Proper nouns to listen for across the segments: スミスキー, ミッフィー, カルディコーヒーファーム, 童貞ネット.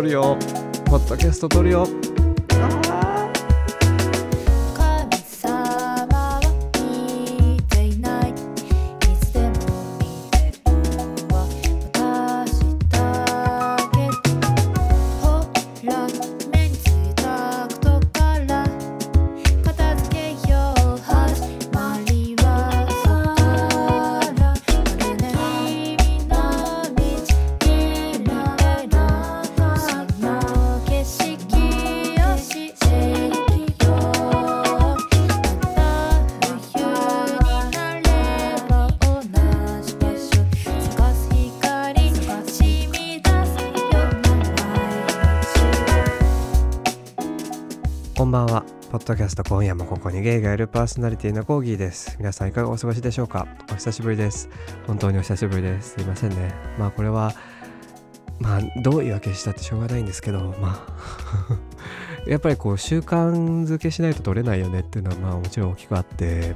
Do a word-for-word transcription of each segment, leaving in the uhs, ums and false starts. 撮るよ、ポッドキャスト撮るよ。こんばんは。ポッドキャスト今夜もここにゲイがいるパーソナリティのコーギーです。皆さんいかがお過ごしでしょうか。お久しぶりです。本当にお久しぶりです。すいませんね。まあこれはまあどう言い訳したってしょうがないんですけど、まあやっぱりこう習慣づけしないと取れないよねっていうのはまあもちろん大きくあって、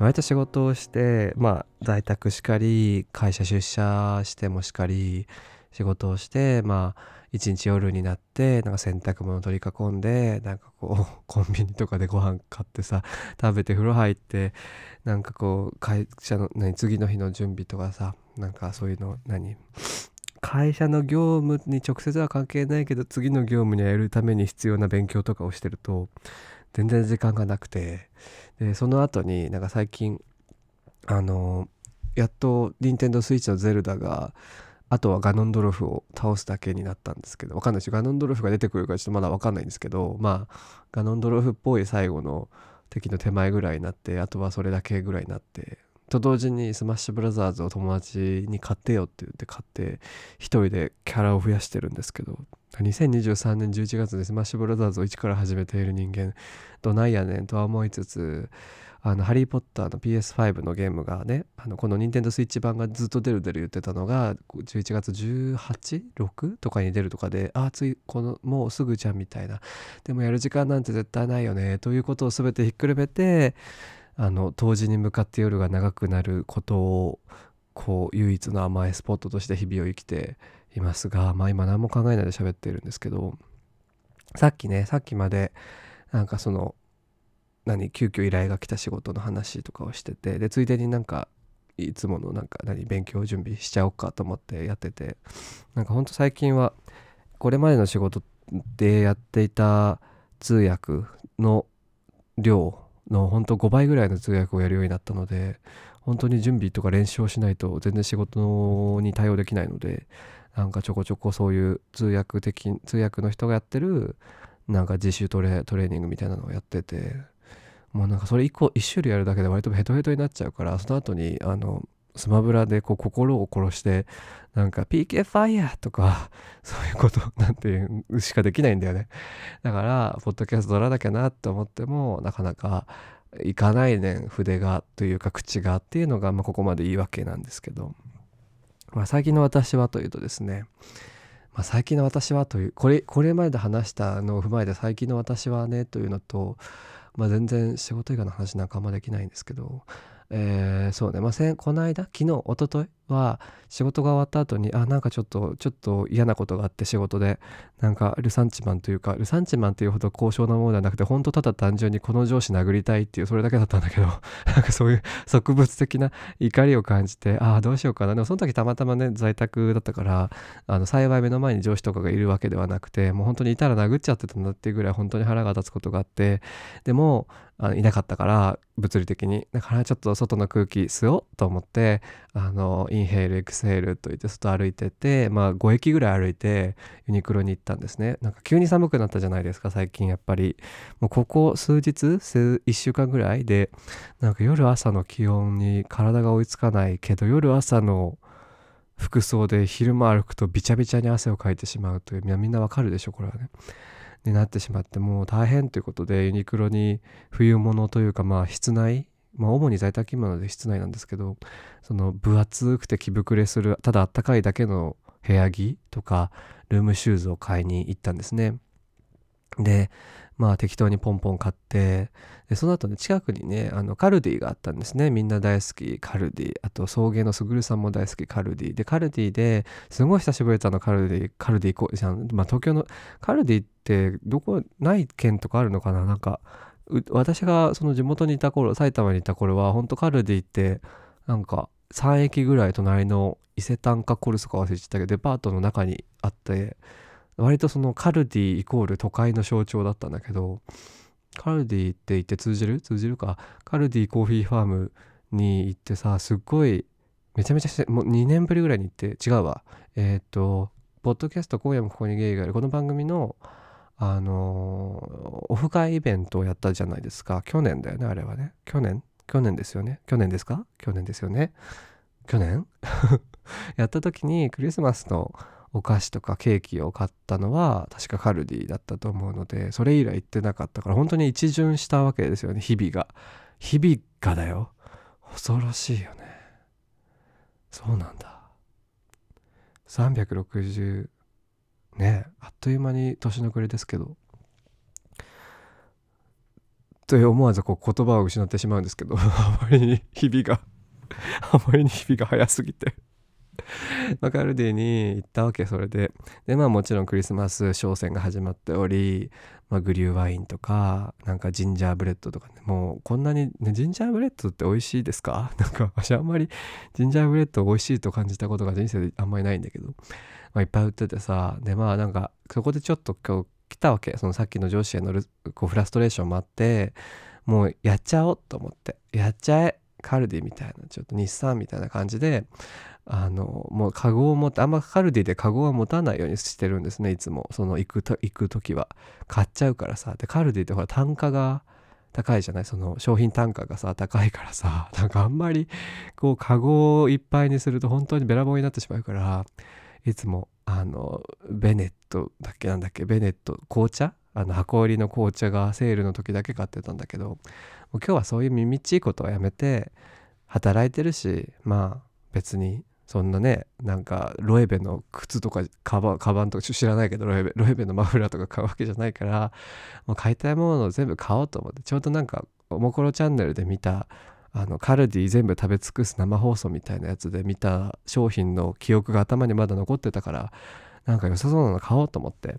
割と仕事をしてまあ在宅しかり、会社出社してもしかり、仕事をしてまあ一日夜になってなんか洗濯物取り囲んで、なんかこうコンビニとかでご飯買ってさ食べて風呂入って、なんかこう会社の何次の日の準備とかさ、なんかそういうの何会社の業務に直接は関係ないけど次の業務にやるために必要な勉強とかをしてると全然時間がなくて、でその後になんか最近あのやっと任天堂スイッチのゼルダがあとはガノンドロフを倒すだけになったんですけど、わかんないしガノンドロフが出てくるかちょっとまだわかんないんですけど、まあガノンドロフっぽい最後の敵の手前ぐらいになって、あとはそれだけぐらいになって、と同時にスマッシュブラザーズを友達に買ってよって言って買って一人でキャラを増やしてるんですけど、にせんにじゅうさんねんじゅういちがつでスマッシュブラザーズを一から始めている人間どないやねんとは思いつつ、あのハリーポッターの ピーエスファイブ のゲームがね、あのこの Nintendo Switch 版がずっと出る出る言ってたのがじゅういちがつじゅうはち、ろくとかに出るとかで、あついこのもうすぐじゃんみたいな、でもやる時間なんて絶対ないよねということを全てひっくるめて、あの冬至に向かって夜が長くなることをこう唯一の甘いスポットとして日々を生きていますが、まあ今何も考えないで喋っているんですけど、さっきねさっきまでなんかその何急遽依頼が来た仕事の話とかをしてて、でついでになんかいつものなんか何勉強準備しちゃおうかと思ってやってて、なんかほんと最近はこれまでの仕事でやっていた通訳の量のほんとごばいぐらいの通訳をやるようになったので、本当に準備とか練習をしないと全然仕事に対応できないので、なんかちょこちょこそういう通訳的通訳の人がやってるなんか自主トレ、トレーニングみたいなのをやってて、もうなんかそれ一個一種類やるだけで割とヘトヘトになっちゃうから、その後にあのスマブラでこう心を殺してなんか ピーケー ファイヤーとかそういうことなんていうしかできないんだよね。だからポッドキャスト撮らなきゃなと思ってもなかなかいかないねん、筆がというか口がっていうのがまあここまで言い訳なんですけど、まあ最近の私はというとですね、まあ最近の私はというこれこれまで話したのを踏まえて最近の私はねというのと、まあ、全然仕事以外の話なんかあんまできないんですけど、えー、そうね、まあ、せこの間昨日一昨日は仕事が終わった後にあなんかちょっとちょっと嫌なことがあって、仕事でなんかルサンチマンというかルサンチマンというほど高尚なものではなくて、本当ただ単純にこの上司殴りたいっていうそれだけだったんだけどなんかそういう植物的な怒りを感じて、あどうしようかな。でもその時たまたまね在宅だったから、あの幸い目の前に上司とかがいるわけではなくて、もう本当にいたら殴っちゃってたんだっていうぐらい本当に腹が立つことがあって、でもあのいなかったから物理的に、だからちょっと外の空気吸おうと思って、あのインヘールエクセールと言って外歩いてて、まあごえきぐらい歩いてユニクロに行ったんですね。なんか急に寒くなったじゃないですか最近。やっぱりもうここ数日数いっしゅうかんぐらいで、なんか夜朝の気温に体が追いつかないけど、夜朝の服装で昼間歩くとびちゃびちゃに汗をかいてしまうという、みんなわかるでしょこれはね、になってしまって、もう大変ということでユニクロに冬物というか、まあ室内、まあ主に在宅勤務なので室内なんですけど、その分厚くて着膨れするただあったかいだけの部屋着とかルームシューズを買いに行ったんですね。でまあ適当にポンポン買って、でその後ね、近くにね、あのカルディがあったんですね。みんな大好きカルディ、あと送迎のすぐるさんも大好きカルディで、カルディですごい久しぶりだったの。カルディカルディ行こうじゃん、まあ、東京のカルディってどこない県とかあるのかな。なんか私がその地元にいた頃、埼玉にいた頃は本当カルディってなんかさん駅ぐらい隣の伊勢丹かコルソか忘れちゃったけど、デパートの中にあって、割とそのカルディイコール都会の象徴だったんだけど、カルディって言って通じる？通じるか。カルディコーヒーファームに行ってさ、すっごいめちゃめちゃもうにねんぶりぐらいに行って、違うわ。えー、っとポッドキャスト今夜もここにゲイがいる、この番組のあのー、オフ会イベントをやったじゃないですか。去年だよね、あれはね。去年去年ですよね。去年ですか？去年ですよね。去年やった時にクリスマスのお菓子とかケーキを買ったのは確かカルディだったと思うので、それ以来行ってなかったから、本当に一巡したわけですよね。日々が日々がだよ。恐ろしいよね。そうなんだ。さんびゃくろくじゅうね、あっという間に年の暮れですけど、という思わずこう言葉を失ってしまうんですけどあまりに日々があまりに日々が早すぎてカルディに行ったわけ。それでで、まあもちろんクリスマス商戦が始まっており、まあ、グリューワインとかなんかジンジャーブレッドとか、ね、もうこんなに、ね、ジンジャーブレッドって美味しいですか？なんか私あんまりジンジャーブレッド美味しいと感じたことが人生であんまりないんだけど、まあ、いっぱい売っててさ、でまあなんかそこでちょっと今日来たわけ。そのさっきの上司へのこうフラストレーションもあって、もうやっちゃおうと思って、やっちゃえカルディみたいな、ちょっと日産みたいな感じで、あのもうカゴを持って、あんまカルディでカゴは持たないようにしてるんですね、いつも。その行くと行く時は買っちゃうからさ。でカルディってほら単価が高いじゃない、その商品単価がさ高いからさ、なんかあんまりこうカゴをいっぱいにすると本当にべらぼうになってしまうから、いつもあのベネットだっけ、なんだっけ、ベネット紅茶、あの箱売りの紅茶がセールの時だけ買ってたんだけど、もう今日はそういうみみっちいことはやめて、働いてるし、まあ別にそんなね、なんかロエベの靴とかカバン、カバンとか知らないけど、ロエベ、ロエベのマフラーとか買うわけじゃないから、もう買いたいものを全部買おうと思って、ちょうどなんかおもころチャンネルで見たあのカルディ全部食べ尽くす生放送みたいなやつで見た商品の記憶が頭にまだ残ってたから、なんか良さそうなの買おうと思って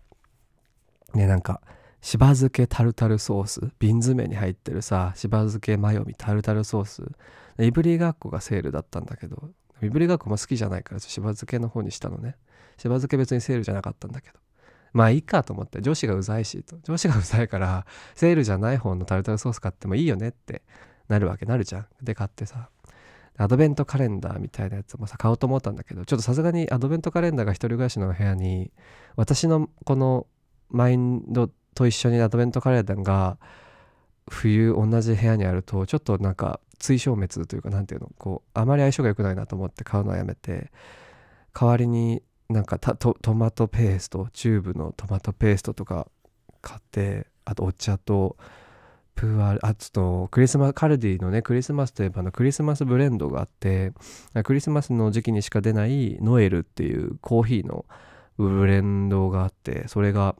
ね、なんかしば漬けタルタルソース、瓶詰めに入ってるさ、しば漬けマヨミタルタルソース、いぶりがっこがセールだったんだけど、いぶりがっこも好きじゃないからしば漬けの方にしたのね。しば漬け別にセールじゃなかったんだけど、まあいいかと思って、上司がうざいしと、上司がうざいからセールじゃない方のタルタルソース買ってもいいよねってなるわけ、なるじゃん。で買ってさ、アドベントカレンダーみたいなやつもさ買おうと思ったんだけど、ちょっとさすがにアドベントカレンダーが一人暮らしの部屋に、私のこのマインドと一緒にアドベントカレンダーが冬同じ部屋にあると、ちょっとなんか対消滅というか、なんていうの、こうあまり相性が良くないなと思って買うのはやめて、代わりになんかたトマトペースト、チューブのトマトペーストとか買って、あとお茶とプーアル、あとクリスマス、カルディのね、クリスマスといえばのクリスマスブレンドがあって、クリスマスの時期にしか出ないノエルっていうコーヒーのブレンドがあって、それが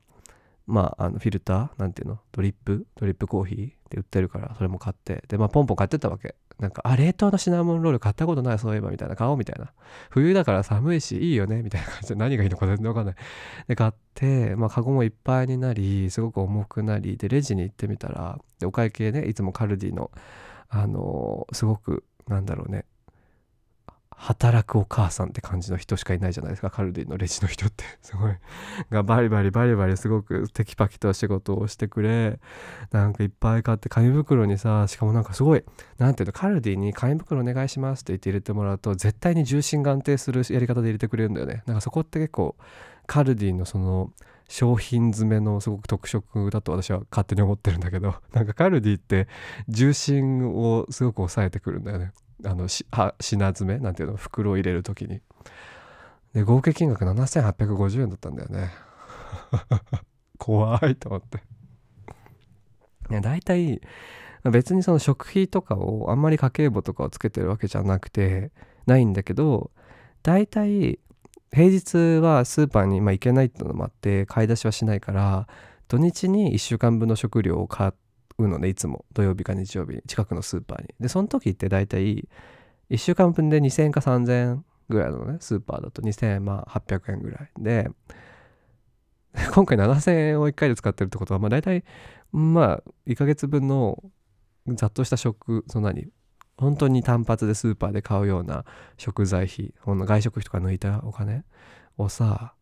まあ、あのフィルターなんていうの、ドリップドリップコーヒーで売ってるから、それも買って、でまあポンポン買ってったわけ。なんかあ、冷凍のシナモンロール買ったことない、そういえばみたいな、買おうみたいな、冬だから寒いしいいよねみたいな感じで、何がいいのか全然分かんないで買って、まあカゴもいっぱいになり、すごく重くなり、でレジに行ってみたら、でお会計ね、いつもカルディのあのー、すごくなんだろうね、働くお母さんって感じの人しかいないじゃないですか、カルディのレジの人ってすごいがバリバリバリバリすごくテキパキと仕事をしてくれ、なんかいっぱい買って、紙袋にさ、しかもなんかすごい、なんていうの、カルディに紙袋お願いしますって言って入れてもらうと、絶対に重心が安定するやり方で入れてくれるんだよね。なんかそこって結構カルディのその商品詰めのすごく特色だと私は勝手に思ってるんだけど、なんかカルディって重心をすごく抑えてくるんだよね、あのしは品詰めなんていうの、袋を入れるときに。で合計金額ななせんはっぴゃくごじゅうえんだったんだよね怖いと思ってね、だいたい別にその食費とかをあんまり家計簿とかをつけてるわけじゃなくてないんだけど、だいたい平日はスーパーに、まあ、行けないってのもあって買い出しはしないから、土日にいっしゅうかんぶんの食料を買うので、いつも土曜日か日曜日に近くのスーパーに。でその時って大体いっしゅうかんぶんでにせんえんかさんぜんえんぐらいのね、スーパーだとにせんえん、まあはっぴゃくえんぐらいで、今回ななせんえんをいっかいで使ってるってことは、まあ大体まあいっかげつぶんのざっとした食、そんなに本当に単発でスーパーで買うような食材費、ほんの外食費とか抜いたお金をさ、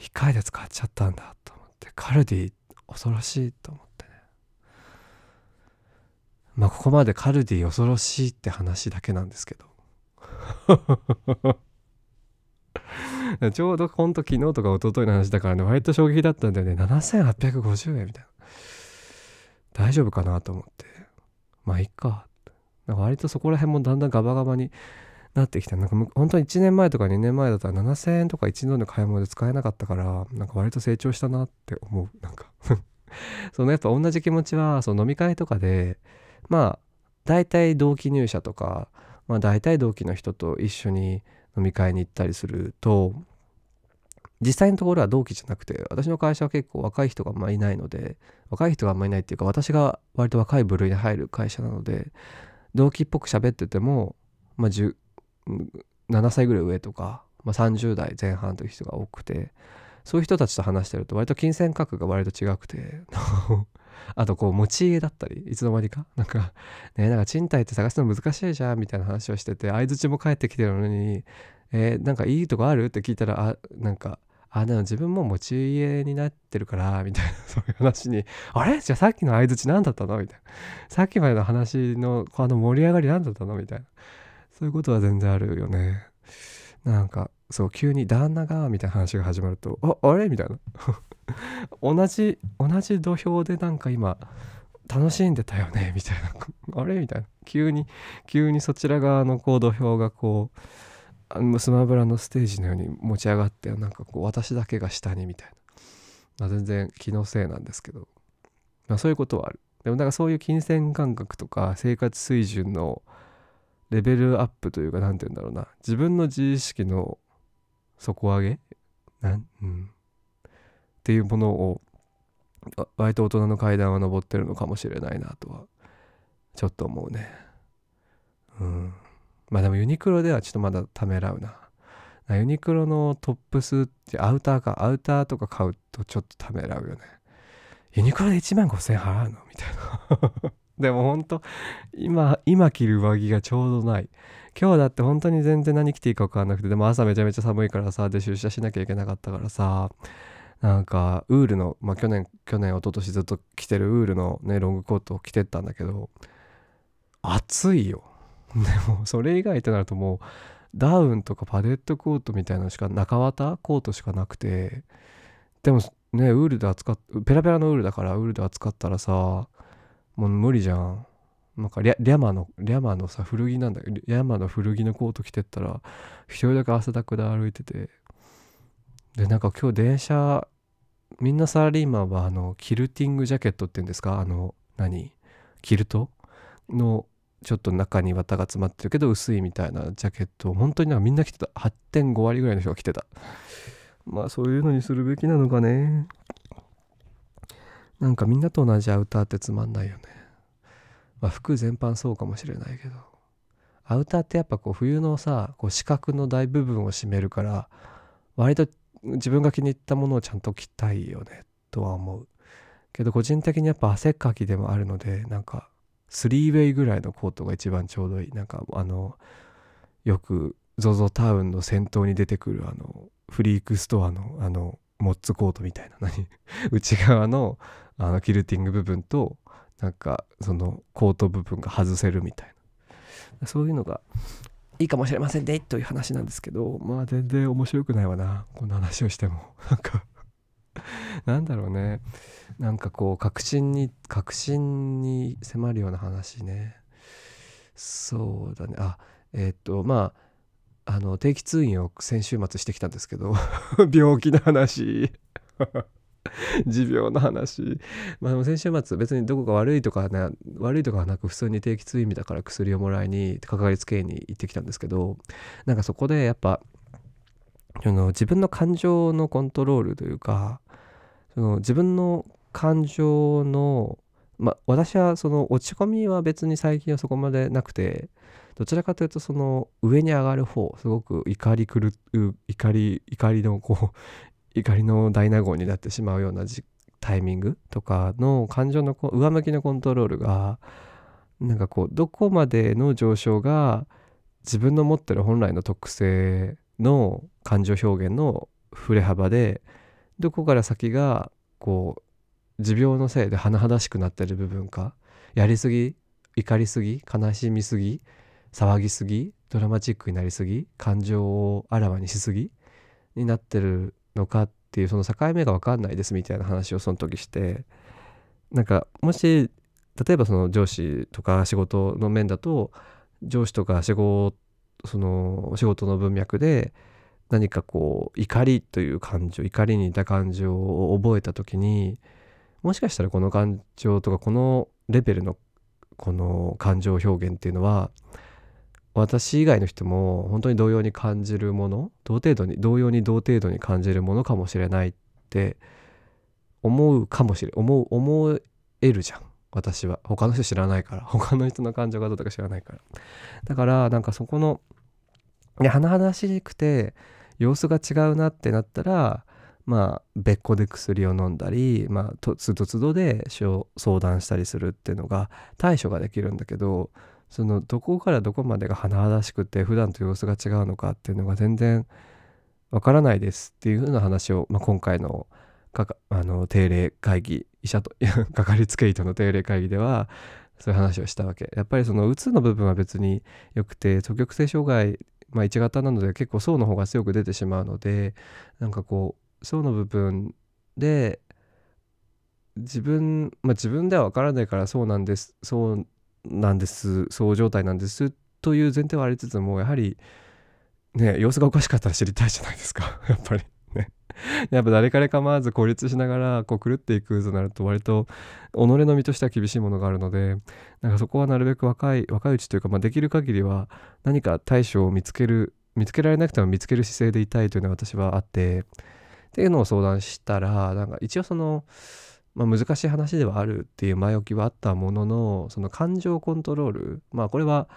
いっかいで使っちゃったんだと思って、カルディ恐ろしいと思ってね。まあここまでカルディ恐ろしいって話だけなんですけどちょうどほんと昨日とか一昨日の話だからね、割と衝撃だったんだよね。ななせんはっぴゃくごじゅうえんみたいな、大丈夫かなと思って、まあいいか、なんか割とそこら辺もだんだんガバガバになってきた。なんか本当にいちねんまえとかにねんまえだったらななせんえんとかいちどの買い物で使えなかったから、なんか割と成長したなって思う。なんかそのやっぱ同じ気持ちは、その飲み会とかで、まあ大体同期入社とか、まあ大体同期の人と一緒に飲み会に行ったりすると、実際のところは同期じゃなくて、私の会社は結構若い人があんまいないので、若い人があんまいないっていうか、私が割と若い部類に入る会社なので、同期っぽく喋ってても、まあ、じゅうななさいぐらい上とか、まあ、さんじゅうだいぜん半という人が多くて、そういう人たちと話してると割と金銭感覚が割と違くてあとこう持ち家だったり、いつの間にかなんかね、なんか賃貸って探すの難しいじゃんみたいな話をしてて、相槌も返ってきてるのに、えー、なんかいいとこあるって聞いたら、あなんかあでも自分も持ち家になってるからみたいな、そういう話に、あれじゃあさっきの相槌何だったのみたいな、さっきまでの話のあの盛り上がり何だったのみたいな、そういうことは全然あるよね。なんかそう急に旦那がみたいな話が始まると、あ、あれみたいな同じ同じ土俵でなんか今楽しんでたよねみたいなあれみたいな、急に急にそちら側のこう土俵がこうスマブラのステージのように持ち上がって、なんかこう私だけが下にみたいな、まあ、全然気のせいなんですけど、まあ、そういうことはある。でもなんかそういう金銭感覚とか生活水準のレベルアップというか、なんて言うんだろうな、自分の自意識の底上げなん、うん、っていうものを割と大人の階段は上ってるのかもしれないなとはちょっと思うね。うんまあでもユニクロではちょっとまだためらうな。ユニクロのトップスってアウターか、アウターとか買うとちょっとためらうよね。ユニクロでいちまんごせんえん払うのみたいなでもほんと今今着る上着がちょうどない。今日だって本当に全然何着ていいか分かんなくて、でも朝めちゃめちゃ寒いからさ、で出社しなきゃいけなかったからさ、なんかウールの、まあ、去年去年一昨年ずっと着てるウールのねロングコートを着てったんだけど、暑いよ。でもそれ以外ってなると、もうダウンとかパデットコートみたいなのしか、中綿コートしかなくて、でもねウールで扱っペラペラのウールだから、ウールで扱ったらさもう無理じゃん。なんかリャ、リャマのリャマのさ古着なんだけど、リャマの古着のコート着てったら一人だけ汗だくで歩いてて、でなんか今日電車、みんなサラリーマンはあのキルティングジャケットっていうんですか、あの何キルトのちょっと中に綿が詰まってるけど薄いみたいなジャケットを本当になんかみんな着てた。 はってんご 割ぐらいの人が着てたまあそういうのにするべきなのかね。なんかみんなと同じアウターってつまんないよね。まあ服全般そうかもしれないけど、アウターってやっぱこう冬のさ、こう四角の大部分を占めるから、割と自分が気に入ったものをちゃんと着たいよねとは思うけど、個人的にやっぱ汗っかきでもあるので、なんかスリーウェイぐらいのコートが一番ちょうどいい。なんかあのよく ゾゾ タウンの先頭に出てくるあのフリークストアのあのモッツコートみたいな、何内側のあのキルティング部分と、なんかそのコート部分が外せるみたいな、そういうのがいいかもしれませんねという話なんですけど、まあ全然面白くないわなこんな話をしてもなんかなんだろうね、なんかこう確信に確信に迫るような話ね。そうだね。あえっ、ー、とまああの定期通院を先週末してきたんですけど病気の話持病の話、まあでも先週末別にどこか悪いとか、ね、悪いとかはなく、普通に定期通院だから薬をもらいにかかりつけ医に行ってきたんですけど、なんかそこでやっぱその自分の感情のコントロールというか、その自分の感情の、まあ、私はその落ち込みは別に最近はそこまでなくて、どちらかというとその上に上がる方、すごく怒り狂う、怒り、怒りのこう、怒りの大納言になってしまうようなじタイミングとかの感情のこう上向きのコントロールが、なんかこうどこまでの上昇が自分の持ってる本来の特性の感情表現の振れ幅で、どこから先がこう持病のせいで甚だしくなってる部分か、やりすぎ、怒りすぎ、悲しみすぎ、騒ぎすぎ、ドラマチックになりすぎ、感情をあらわにしすぎになってるのかっていう、その境目が分かんないですみたいな話をその時して、なんかもし例えばその上司とか仕事の面だと、上司とか仕事、その仕事の文脈で何かこう怒りという感情、怒りに似た感情を覚えた時に、もしかしたらこの感情とかこのレベルのこの感情表現っていうのは、私以外の人も本当に同様に感じるもの、同程度に同様に同程度に感じるものかもしれないって思うかもしれ思う思えるじゃん。私は他の人知らないから、他の人の感情がどうとか知らないから、だからなんかそこの甚だしくて様子が違うなってなったら、まあ別個で薬を飲んだり、まあとつどつどで相談したりするっていうのが対処ができるんだけど、そのどこからどこまでが甚だしくて普段と様子が違うのかっていうのが全然わからないですっていうふうな話を、まあ、今回のかかあの定例会議、医者とかかりつけ医との定例会議ではそういう話をしたわけ。やっぱりそのうつの部分は別によくて、双極性障害、まあ、いち型なので結構層の方が強く出てしまうので、なんかこう層の部分で自分、まあ、自分では分からないからそうなんですそうなんですそう状態なんですという前提はありつつも、やはりね、様子がおかしかったら知りたいじゃないですかやっぱりねやっぱ誰彼構わず孤立しながらこう狂っていくとなると、割と己の身としては厳しいものがあるので、なんかそこはなるべく若い若いうちというか、まあ、できる限りは何か対処を見つける見つけられなくても見つける姿勢でいたいというのが私はあってっていうのを相談したら、なんか一応その、まあ、難しい話ではあるっていう前置きはあったものの、その感情コントロール、まあこれは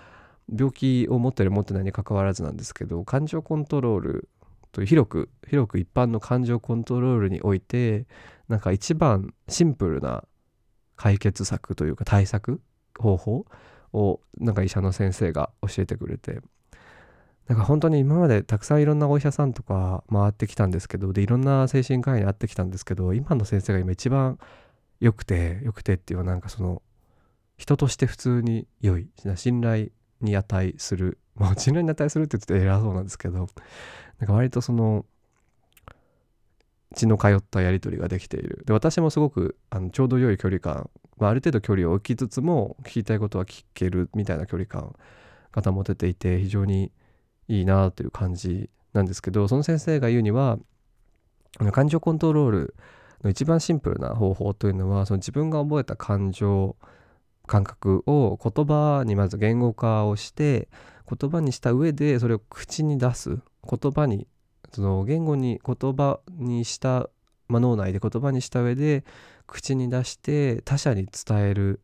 病気を持ってる持ってないに関わらずなんですけど、感情コントロールという広く広く一般の感情コントロールにおいて、なんか一番シンプルな解決策というか対策方法をなんか医者の先生が教えてくれて、なんか本当に今までたくさんいろんなお医者さんとか回ってきたんですけど、でいろんな精神科医に会ってきたんですけど、今の先生が今一番良くて良くてっていうのは、なんかその人として普通に良い、信頼に値する、まあ、信頼に値するって言って偉そうなんですけど、なんか割とその血の通ったやり取りができている。で私もすごくあのちょうど良い距離感、まあ、ある程度距離を置きつつも聞きたいことは聞けるみたいな距離感が持てていて、非常にいいなという感じなんですけど、その先生が言うには、感情コントロールの一番シンプルな方法というのは、その自分が覚えた感情感覚を言葉にまず言語化をして、言葉にした上でそれを口に出す、言葉にその言語に言葉にした、まあ、脳内で言葉にした上で口に出して他者に伝える。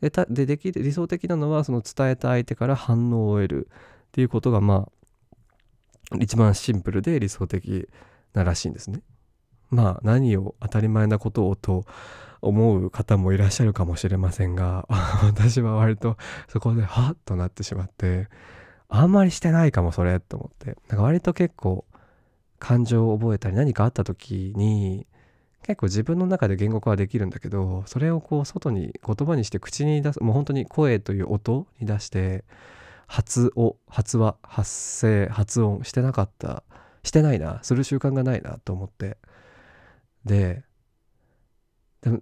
で, たででき理想的なのは、その伝えた相手から反応を得るっていうことが、まあ一番シンプルで理想的ならしいんですね。まあ何を当たり前なことをと思う方もいらっしゃるかもしれませんが、私は割とそこでハッとなってしまって、あんまりしてないかもそれと思って、なんか割と結構感情を覚えたり何かあった時に結構自分の中で言語化はできるんだけど、それをこう外に言葉にして口に出す、もう本当に声という音に出して発を発話発声発音してなかったしてないなする習慣がないなと思って、ででも、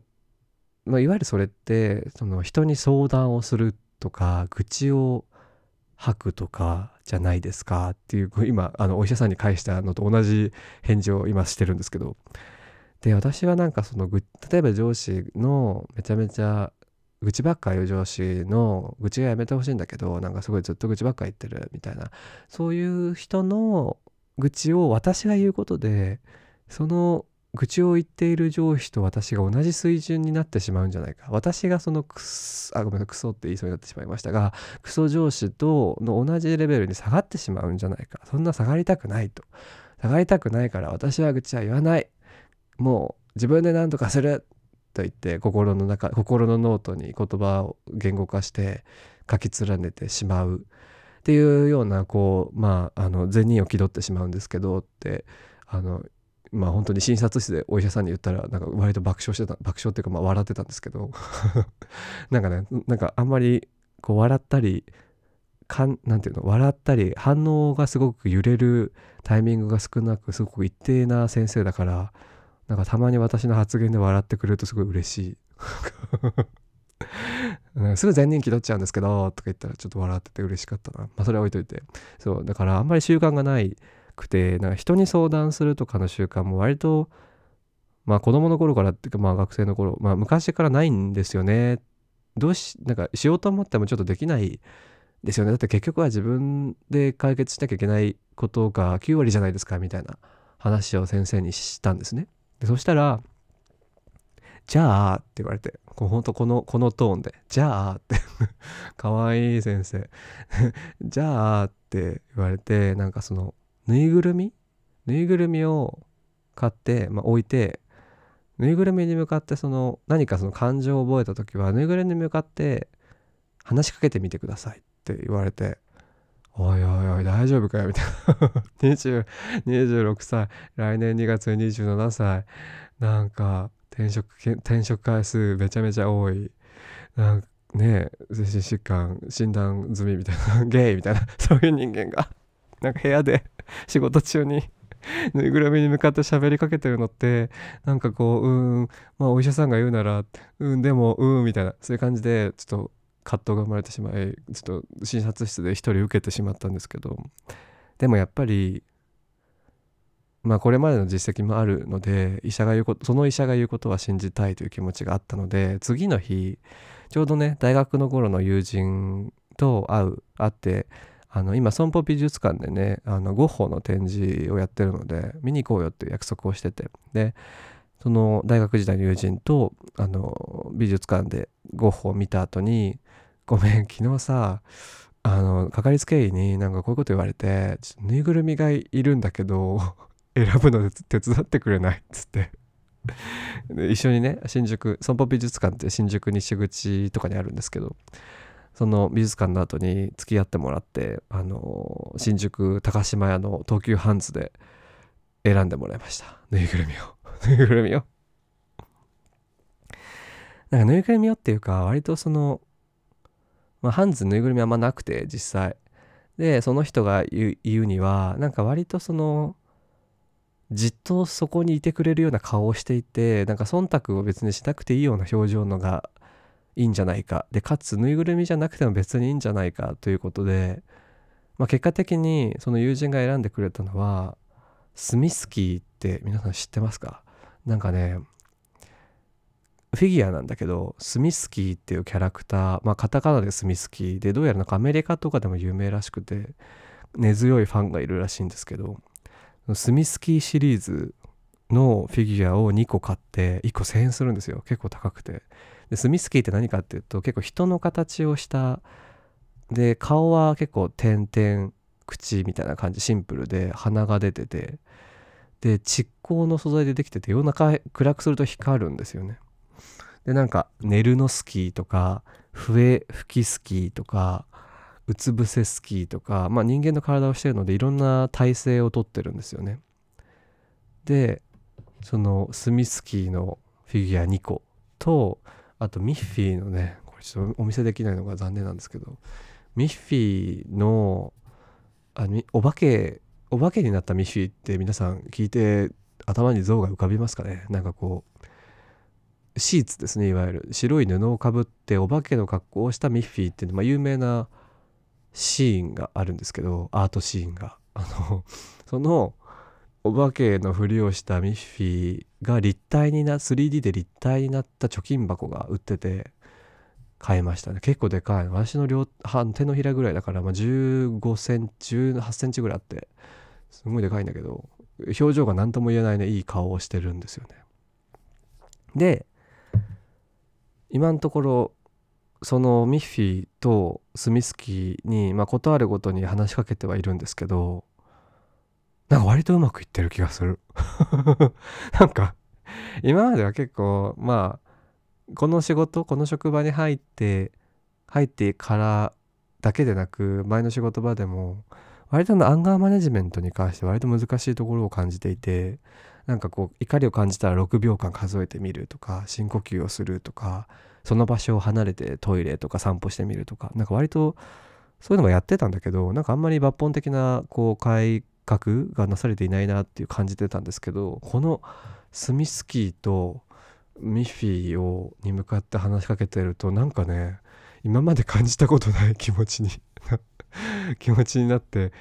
まあ、いわゆるそれってその人に相談をするとか愚痴を吐くとかじゃないですかっていう、今あのお医者さんに返したのと同じ返事を今してるんですけど、で私はなんかその例えば上司のめちゃめちゃ愚痴ばっか言う上司の愚痴はやめてほしいんだけど、なんかすごいずっと愚痴ばっか言ってるみたいな、そういう人の愚痴を私が言うことで、その愚痴を言っている上司と私が同じ水準になってしまうんじゃないか、私がそのクソ、あ、ごめんなさい、クソって言いそうになってしまいましたが、クソ上司との同じレベルに下がってしまうんじゃないか、そんな下がりたくないと、下がりたくないから私は愚痴は言わない、もう自分で何とかすると言って、心の中、心のノートに言葉を言語化して書き連ねてしまうっていうような、こうまああの善人を気取ってしまうんですけどって、あのまあ本当に診察室でお医者さんに言ったら、なんか割と爆笑してた、爆笑っていうかまあ笑ってたんですけどなんかね、なんかあんまりこう笑ったりかんなんていうの笑ったり反応がすごく揺れるタイミングが少なく、すごく一定な先生だから、なんかたまに私の発言で笑ってくれるとすごい嬉しいすぐ善人気取っちゃうんですけどとか言ったら、ちょっと笑ってて嬉しかったな。まあそれは置いといて、そうだからあんまり習慣がないくて、なんか人に相談するとかの習慣も割と、まあ子供の頃からっていうか、まあ学生の頃、まあ昔からないんですよね。どうしなんかしようと思ってもちょっとできないですよね。だって結局は自分で解決しなきゃいけないことがきゅう割じゃないですかみたいな話を先生にしたんですね。でそしたら、じゃあって言われて、ほんとこのこのトーンで、じゃあってかわいい先生じゃあって言われて、なんかそのぬいぐるみぬいぐるみを買って、まあ、置いて、ぬいぐるみに向かってその何かその感情を覚えた時は、ぬいぐるみに向かって話しかけてみてくださいって言われて、おいおいおい大丈夫かよみたいなにじゅう にじゅうろくさい、来年にがつににじゅうななさい、なんか転職転職回数めちゃめちゃ多い、なんかねえ精神疾患診断済みみたいな、ゲイみたいな、そういう人間がなんか部屋で仕事中にぬいぐるみに向かって喋りかけてるのって、なんかこううーんまあお医者さんが言うならうんでもうんみたいな、そういう感じでちょっと葛藤が生まれてしまい、ちょっと診察室で一人受けてしまったんですけど、でもやっぱりまあこれまでの実績もあるので、医者が言うこと、その医者が言うことは信じたいという気持ちがあったので、次の日ちょうどね大学の頃の友人と会う会ってあの今損保美術館でね、あのゴッホの展示をやってるので見に行こうよっていう約束をしてて、でその大学時代の友人とあの美術館でゴッホを見た後に、ごめん昨日さあのかかりつけ医になんかこういうこと言われて、ちょっとぬいぐるみがいるんだけど選ぶの手伝ってくれないっつってで一緒にね、新宿損保美術館って新宿西口とかにあるんですけど、その美術館の後に付き合ってもらって、あの新宿高島屋の東急ハンズで選んでもらいました、ぬいぐるみをぬいぐるみをなんかぬいぐるみをっていうか、割とその、まあ、ハンズぬいぐるみあんまなくて実際で、その人が言う、言うにはなんか割とそのじっとそこにいてくれるような顔をしていて、なんか忖度を別にしなくていいような表情のがいいんじゃないかで、かつぬいぐるみじゃなくても別にいいんじゃないかということで、まあ、結果的にその友人が選んでくれたのはスミスキーって皆さん知ってますか？なんかねフィギュアなんだけど、スミスキーっていうキャラクター、まあカタカナでスミスキーで、どうやらなんかアメリカとかでも有名らしくて根強いファンがいるらしいんですけど、スミスキーシリーズのフィギュアをにこ買っていっこせんえんするんですよ。結構高くて。でスミスキーって何かっていうと、結構人の形をしたで、顔は結構点々口みたいな感じ、シンプルで鼻が出てて、で蓄光の素材でできてて、夜中暗くすると光るんですよね。でなんかネルノスキーとか笛吹きスキーとかうつ伏せスキーとか、まあ、人間の体をしてるのでいろんな体勢をとってるんですよね。でそのスミスキーのフィギュアにこと、あとミッフィーのね、これちょっとお見せできないのが残念なんですけど、ミッフィーのあのお化けお化けになったミッフィーって皆さん聞いて頭に像が浮かびますかね？なんかこうシーツですね、いわゆる白い布をかぶってお化けの格好をしたミッフィーっていう、まあ、有名なシーンがあるんですけど、アートシーンがあのそのお化けのふりをしたミッフィーが立体にな スリーディー で立体になった貯金箱が売ってて買いましたね。結構でかいの、私の両手のひらぐらいだから、まあ、じゅうごセンチじゅうはちセンチぐらいあってすごいでかいんだけど、表情が何とも言えないね、いい顔をしてるんですよね。で、今のところそのミッフィーとスミスキーに、まあ、ことあるごとに話しかけてはいるんですけど、なんか割とうまくいってる気がするなんか今までは結構、まあこの仕事、この職場に入って入ってからだけでなく、前の仕事場でも割とアンガーマネジメントに関して割と難しいところを感じていて、なんかこう怒りを感じたらろくびょうかん数えてみるとか、深呼吸をするとか、その場所を離れてトイレとか散歩してみるとか、なんか割とそういうのもやってたんだけど、なんかあんまり抜本的なこう改革がなされていないなっていう感じてたんですけど、このスミスキーとミッフィーをに向かって話しかけてると、なんかね、今まで感じたことない気持ちに気持ちになって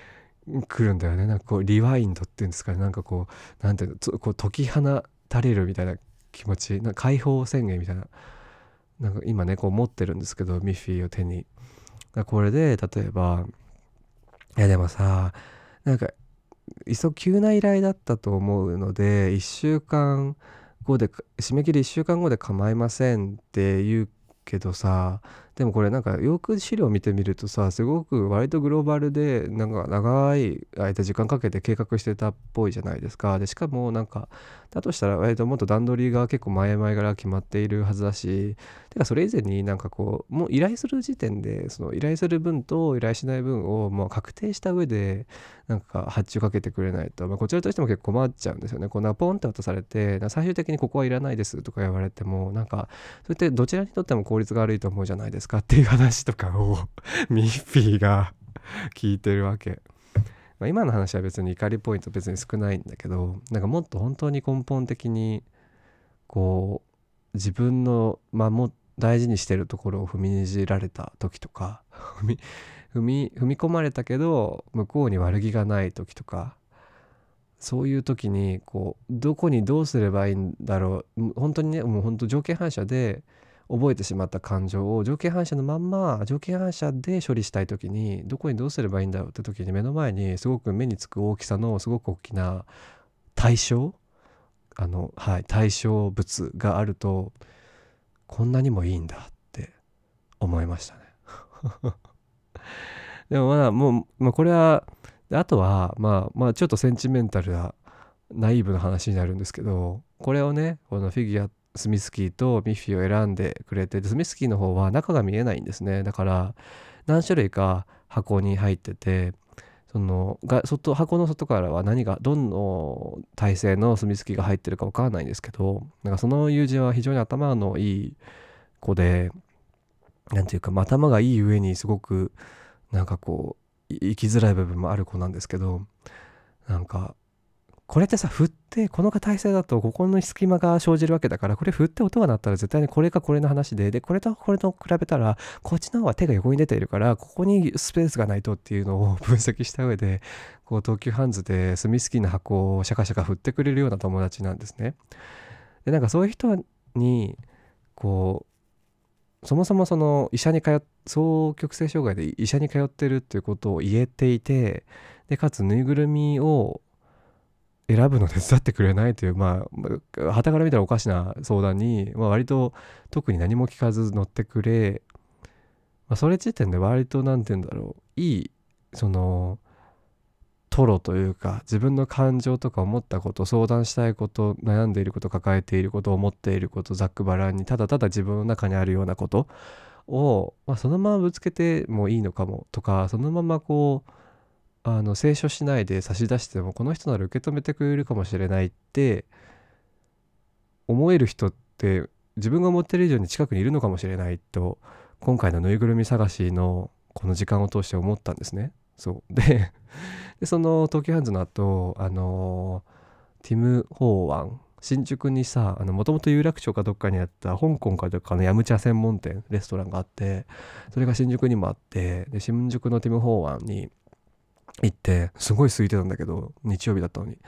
くるんだよね。なんかこうリワインドっていうんですかね、なんかこうなんていうの、こう解き放たれるみたいな気持ち、なんか解放宣言みたいな、なんか今ねこう持ってるんですけど、ミッフィーを手に、これで例えば、いやでもさ、なんか急な依頼だったと思うのでいっしゅうかんごで締め切りいっしゅうかんごで構いませんっていうけどさ、でもこれなんかよく資料見てみるとさ、すごく割とグローバルで、なんか長い間時間かけて計画してたっぽいじゃないですか。でしかもなんかだとしたら割ともっと段取りが結構前々から決まっているはずだし、てかそれ以前になんかこうもう依頼する時点で、その依頼する分と依頼しない分をもう確定した上でなんか発注かけてくれないと、まあ、こちらとしても結構困っちゃうんですよね。こんなポンって渡されて、最終的にここはいらないですとか言われても、なんかそれってどちらにとっても効率が悪いと思うじゃないですかっていう話とかをミッフィーが聞いてるわけ。まあ、今の話は別に怒りポイント別に少ないんだけど、なんかもっと本当に根本的にこう自分の、まあ、も大事にしてるところを踏みにじられた時とか踏み踏み踏み込まれたけど向こうに悪気がない時とか、そういう時にこうどこにどうすればいいんだろう、本当にね、もう本当条件反射で覚えてしまった感情を条件反射のまんま条件反射で処理したい時に、どこにどうすればいいんだろうって時に、目の前にすごく目につく大きさのすごく大きな対象、あの、はい、対象物があると、こんなにもいいんだって思いましたねでもまあもう、まあ、これはあとは、まあ、まあちょっとセンチメンタルなナイーブな話になるんですけど、これをね、このフィギュアスミスキーとミッフィーを選んでくれて、スミスキーの方は中が見えないんですね。だから何種類か箱に入ってて、そのが外箱の外からは何がどの体勢のスミスキーが入ってるか分からないんですけど、なんかその友人は非常に頭のいい子で、なんていうか、まあ、頭がいい上にすごくなんかこう生きづらい部分もある子なんですけど、なんかこれってさ、振ってこの体勢だとここの隙間が生じるわけだから、これ振って音が鳴ったら絶対にこれかこれの話で、でこれとこれと比べたらこっちの方は手が横に出ているからここにスペースがないとっていうのを分析した上で、こう東急ハンズでスミスキーの箱をシャカシャカ振ってくれるような友達なんですね。でなんかそういう人にこうそもそもその医者に通っ双極性障害で医者に通ってるっていうことを言えていて、でかつぬいぐるみを選ぶの手伝ってくれないという、まあ傍から見たらおかしな相談に、まあ、割と特に何も聞かず乗ってくれ、まあ、それ時点で割となんて言うんだろう、いいそのトロというか、自分の感情とか思ったこと、相談したいこと、悩んでいること、抱えていること、思っていること、ざっくばらんにただただ自分の中にあるようなことを、まあ、そのままぶつけてもいいのかもとか、そのままこうあの清書しないで差し出してもこの人なら受け止めてくれるかもしれないって思える人って、自分が思ってる以上に近くにいるのかもしれないと、今回のぬいぐるみ探しのこの時間を通して思ったんですね。そうででその東急ハンズの後、あのティム・ホーワン、新宿にさ、もともと有楽町かどっかにあった香港かどっかのヤムチャ専門店、レストランがあって、それが新宿にもあって、で新宿のティム・ホーワンに行って、すごい空いてたんだけど、日曜日だったのに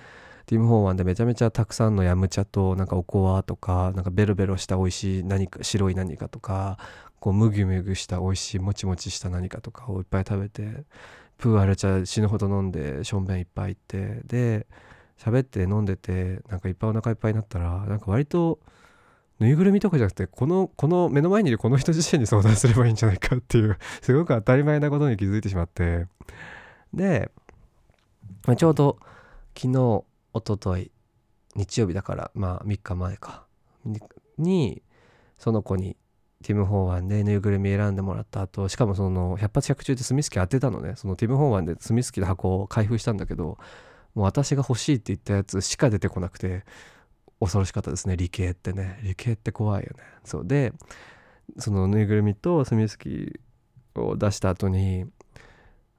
ティム・ホーワンでめちゃめちゃたくさんのヤムチャと、なんかおこわとか、なんかベロベロした美味しい何か白い何かとか、こうムギュムギュした美味しいもちもちした何かとかをいっぱい食べて、プーアルチャ死ぬほど飲んで、しょんべんいっぱい行って、で喋って飲んでてなんかいっぱいお腹いっぱいになったら、なんか割とぬいぐるみとかじゃなくてこのこの目の前にいるこの人自身に相談すればいいんじゃないかっていうすごく当たり前なことに気づいてしまって、で、まあ、ちょうど昨日一昨日日曜日だからまあみっかまえかにその子にティム・ホーワンでぬいぐるみ選んでもらった後、しかもその百発百中でスミスキー当てたのね。そのティム・ホーワンでスミスキーの箱を開封したんだけど、もう私が欲しいって言ったやつしか出てこなくて恐ろしかったですね。理系ってね、理系って怖いよね。そうで、そのぬいぐるみとスミスキーを出した後に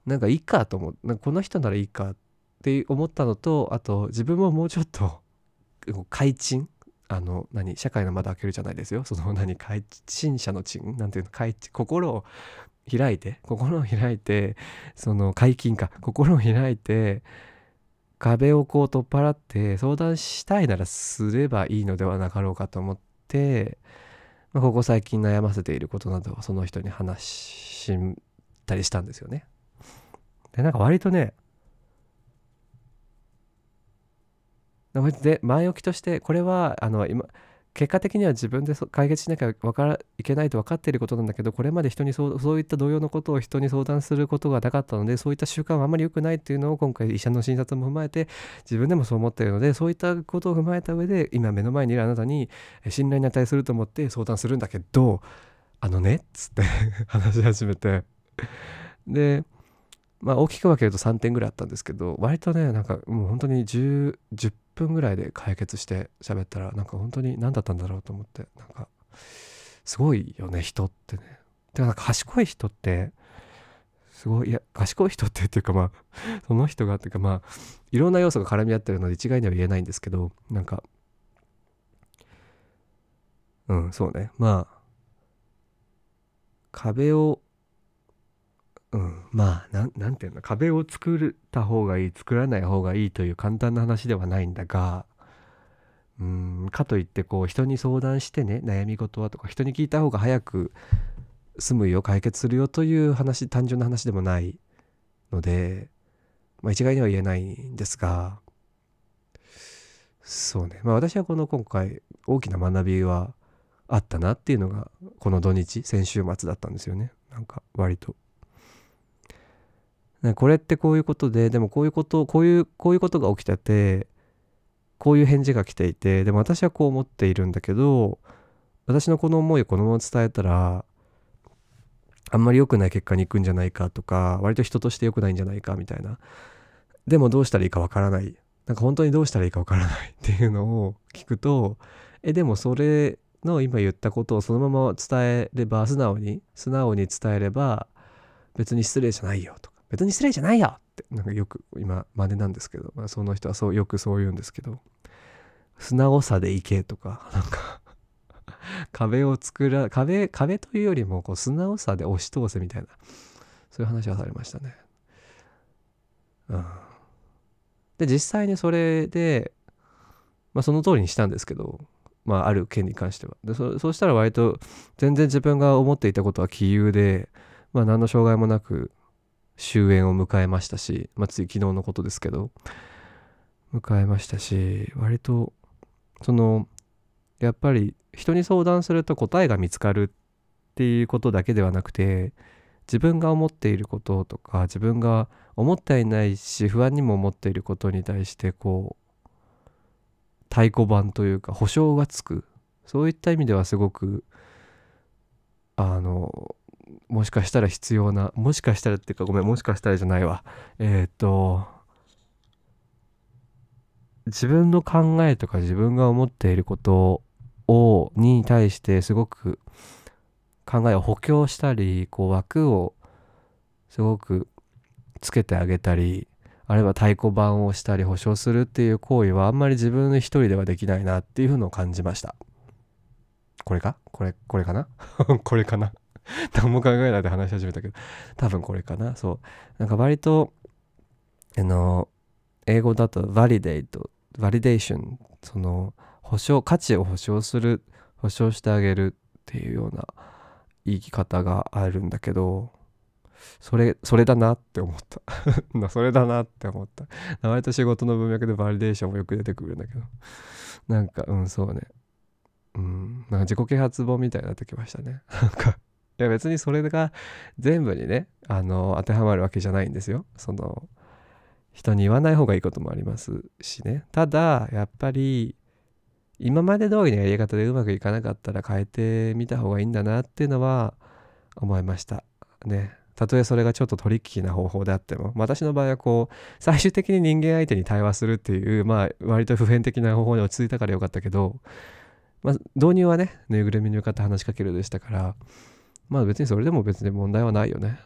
なんかいいかと思う、なんかこの人ならいいかって思ったのと、あと自分ももうちょっと開陳、あの何社会の窓開けるじゃないですよ、その何開陳者の陳なんていうの、開陳、心を開いて心を開いてその解禁か、心を開いて壁をこう取っ払って相談したいならすればいいのではなかろうかと思って、まあ、ここ最近悩ませていることなどをその人に話したりしたんですよね。でなんか割とね、で前置きとしてこれはあの今結果的には自分で解決しなきゃわからいけないと分かっていることなんだけど、これまで人にそう、そういった同様のことを人に相談することがなかったので、そういった習慣はあまり良くないっていうのを今回医者の診察も踏まえて自分でもそう思っているので、そういったことを踏まえた上で今目の前にいるあなたに信頼に値すると思って相談するんだけど、あのねっつって話し始めて、でまあ大きく分けるとさんてんぐらいあったんですけど、割とねなんかもう本当にじゅっぷんぐらいで解決して喋ったら、なんか本当に何だったんだろうと思って、なんかすごいよね人ってね。てかなんか賢い人ってすごい、いや賢い人ってっていうか、まあその人がっていうか、まあいろんな要素が絡み合ってるので一概には言えないんですけど、なんかうんそうね、まあ壁をうん、まあなん、なんていうの、壁を作った方がいい作らない方がいいという簡単な話ではないんだが、うーんかといってこう人に相談してね、悩み事はとか人に聞いた方が早く済むよ解決するよという話、単純な話でもないので、まあ、一概には言えないんですが、そうね、まあ、私はこの今回大きな学びはあったなっていうのがこの土日先週末だったんですよね。なんか割とこれってこういうことで、でもこういうことこういうこういうことが起きてて、こういう返事が来ていて、でも私はこう思っているんだけど、私のこの思いをこのまま伝えたらあんまり良くない結果に行くんじゃないかとか、割と人として良くないんじゃないかみたいな、でもどうしたらいいかわからない、なんか本当にどうしたらいいかわからないっていうのを聞くと、えでもそれの今言ったことをそのまま伝えれば、素直に素直に伝えれば別に失礼じゃないよとか、別に失礼じゃないよって、なんかよく今真似なんですけど、まあ、その人はそうよくそう言うんですけど、素直さでいけとか、なんか壁を作ら、壁、壁というよりもこう素直さで押し通せみたいな、そういう話はされましたね。うん。で、実際にそれで、まあ、その通りにしたんですけど、まあ、ある件に関しては。で、そ、そうしたら割と全然自分が思っていたことは杞憂で、まあ、何の障害もなく、終焉を迎えましたし、まあ、つい昨日のことですけど迎えましたし、割とそのやっぱり人に相談すると答えが見つかるっていうことだけではなくて、自分が思っていることとか自分が思っていないし不安にも思っていることに対してこう太鼓判というか保証がつく、そういった意味ではすごくあのもしかしたら必要な、もしかしたらっていうかごめんもしかしたらじゃないわえっと自分の考えとか自分が思っていることをに対してすごく考えを補強したり、こう枠をすごくつけてあげたり、あるいは太鼓判をしたり保証するっていう行為はあんまり自分一人ではできないなっていうのを感じました。これかこれこれかなこれかな何も考えないで話し始めたけど、多分これかな。そうなんか割とあの英語だとバリデート、バリデーション、その保証、価値を保証する、保証してあげるっていうような言い方があるんだけど、それそれだなって思ったそれだなって思った割と仕事の文脈でバリデーションもよく出てくるんだけど、なんかうんそうねうんなんか自己啓発本みたいになってきましたね。なんかいや別にそれが全部にねあの当てはまるわけじゃないんですよ。その人に言わない方がいいこともありますしね。ただやっぱり今まで通りのやり方でうまくいかなかったら変えてみた方がいいんだなっていうのは思いましたね。たとえそれがちょっとトリッキーな方法であっても、私の場合はこう最終的に人間相手に対話するっていう、まあ割と普遍的な方法に落ち着いたからよかったけど、まあ導入はねぬいぐるみに向かって話しかけるでしたから、まあ別にそれでも別に問題はないよね。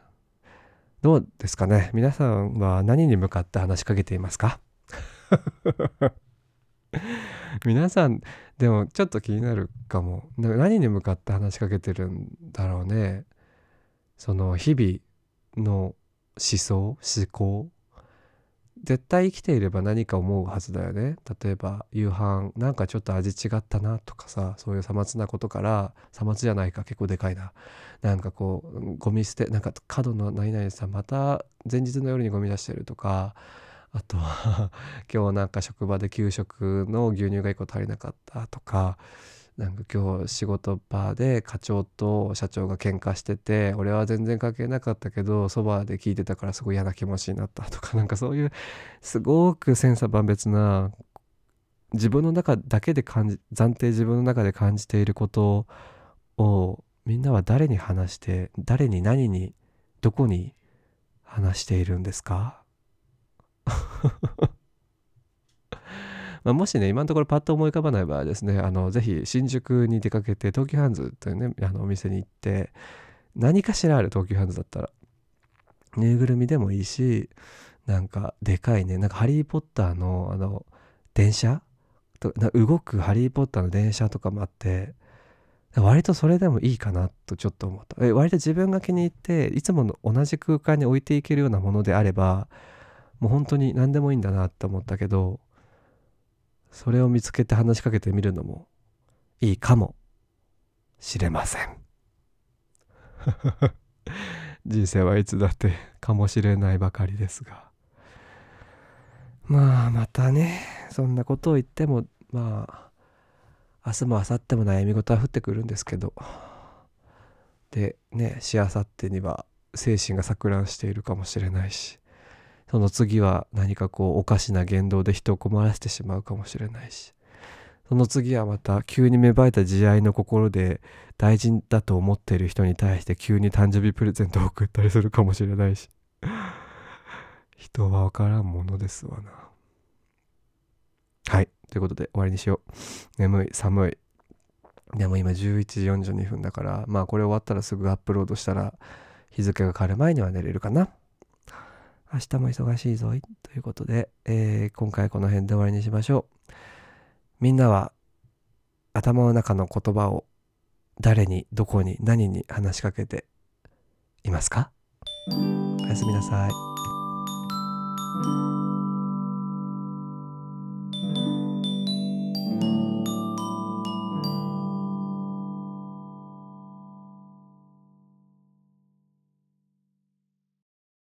どうですかね、皆さんは何に向かって話しかけていますか皆さんでもちょっと気になるかも。何に向かって話しかけてるんだろうね。その日々の思想思考、絶対生きていれば何か思うはずだよね。例えば夕飯なんかちょっと味違ったなとかさ、そういうさまつなことから、さまつじゃないか結構でかいな、なんかこうゴミ捨てなんか角の何々さまた前日の夜にゴミ出してるとか、あとは今日なんか職場で給食の牛乳がいっこ足りなかったとか、なんか今日仕事場で課長と社長が喧嘩してて、俺は全然関係なかったけどそばで聞いてたからすごい嫌な気持ちになったとか、なんかそういうすごく千差万別な自分の中だけで感じ暫定自分の中で感じていることを、みんなは誰に話して、誰に何にどこに話しているんですかまあもしね今のところパッと思い浮かばない場合はですね、あのぜひ新宿に出かけて東急ハンズというねあのお店に行って、何かしらある、東急ハンズだったらぬいぐるみでもいいし、なんかでかいねなんかハリーポッターのあの電車と動くハリーポッターの電車とかもあって、割とそれでもいいかなとちょっと思った。割と自分が気に入っていつもの同じ空間に置いていけるようなものであればもう本当に何でもいいんだなって思ったけど、それを見つけて話しかけてみるのもいいかもしれません人生はいつだってかもしれないばかりですが、まあまたねそんなことを言ってもまあ明日も明後日も悩み事は降ってくるんですけど、でねしあさってには精神が錯乱しているかもしれないし、その次は何かこうおかしな言動で人を困らせてしまうかもしれないし、その次はまた急に芽生えた慈愛の心で大事だと思っている人に対して急に誕生日プレゼントを送ったりするかもしれないし人は分からんものですわな。はい、ということで終わりにしよう。眠い寒い、でも今じゅういちじよんじゅうにふんだから、まあこれ終わったらすぐアップロードしたら日付が変わる前には寝れるかな。明日も忙しいぞいということで、えー、今回この辺で終わりにしましょう。みんなは頭の中の言葉を誰にどこに何に話しかけていますか？おやすみなさい。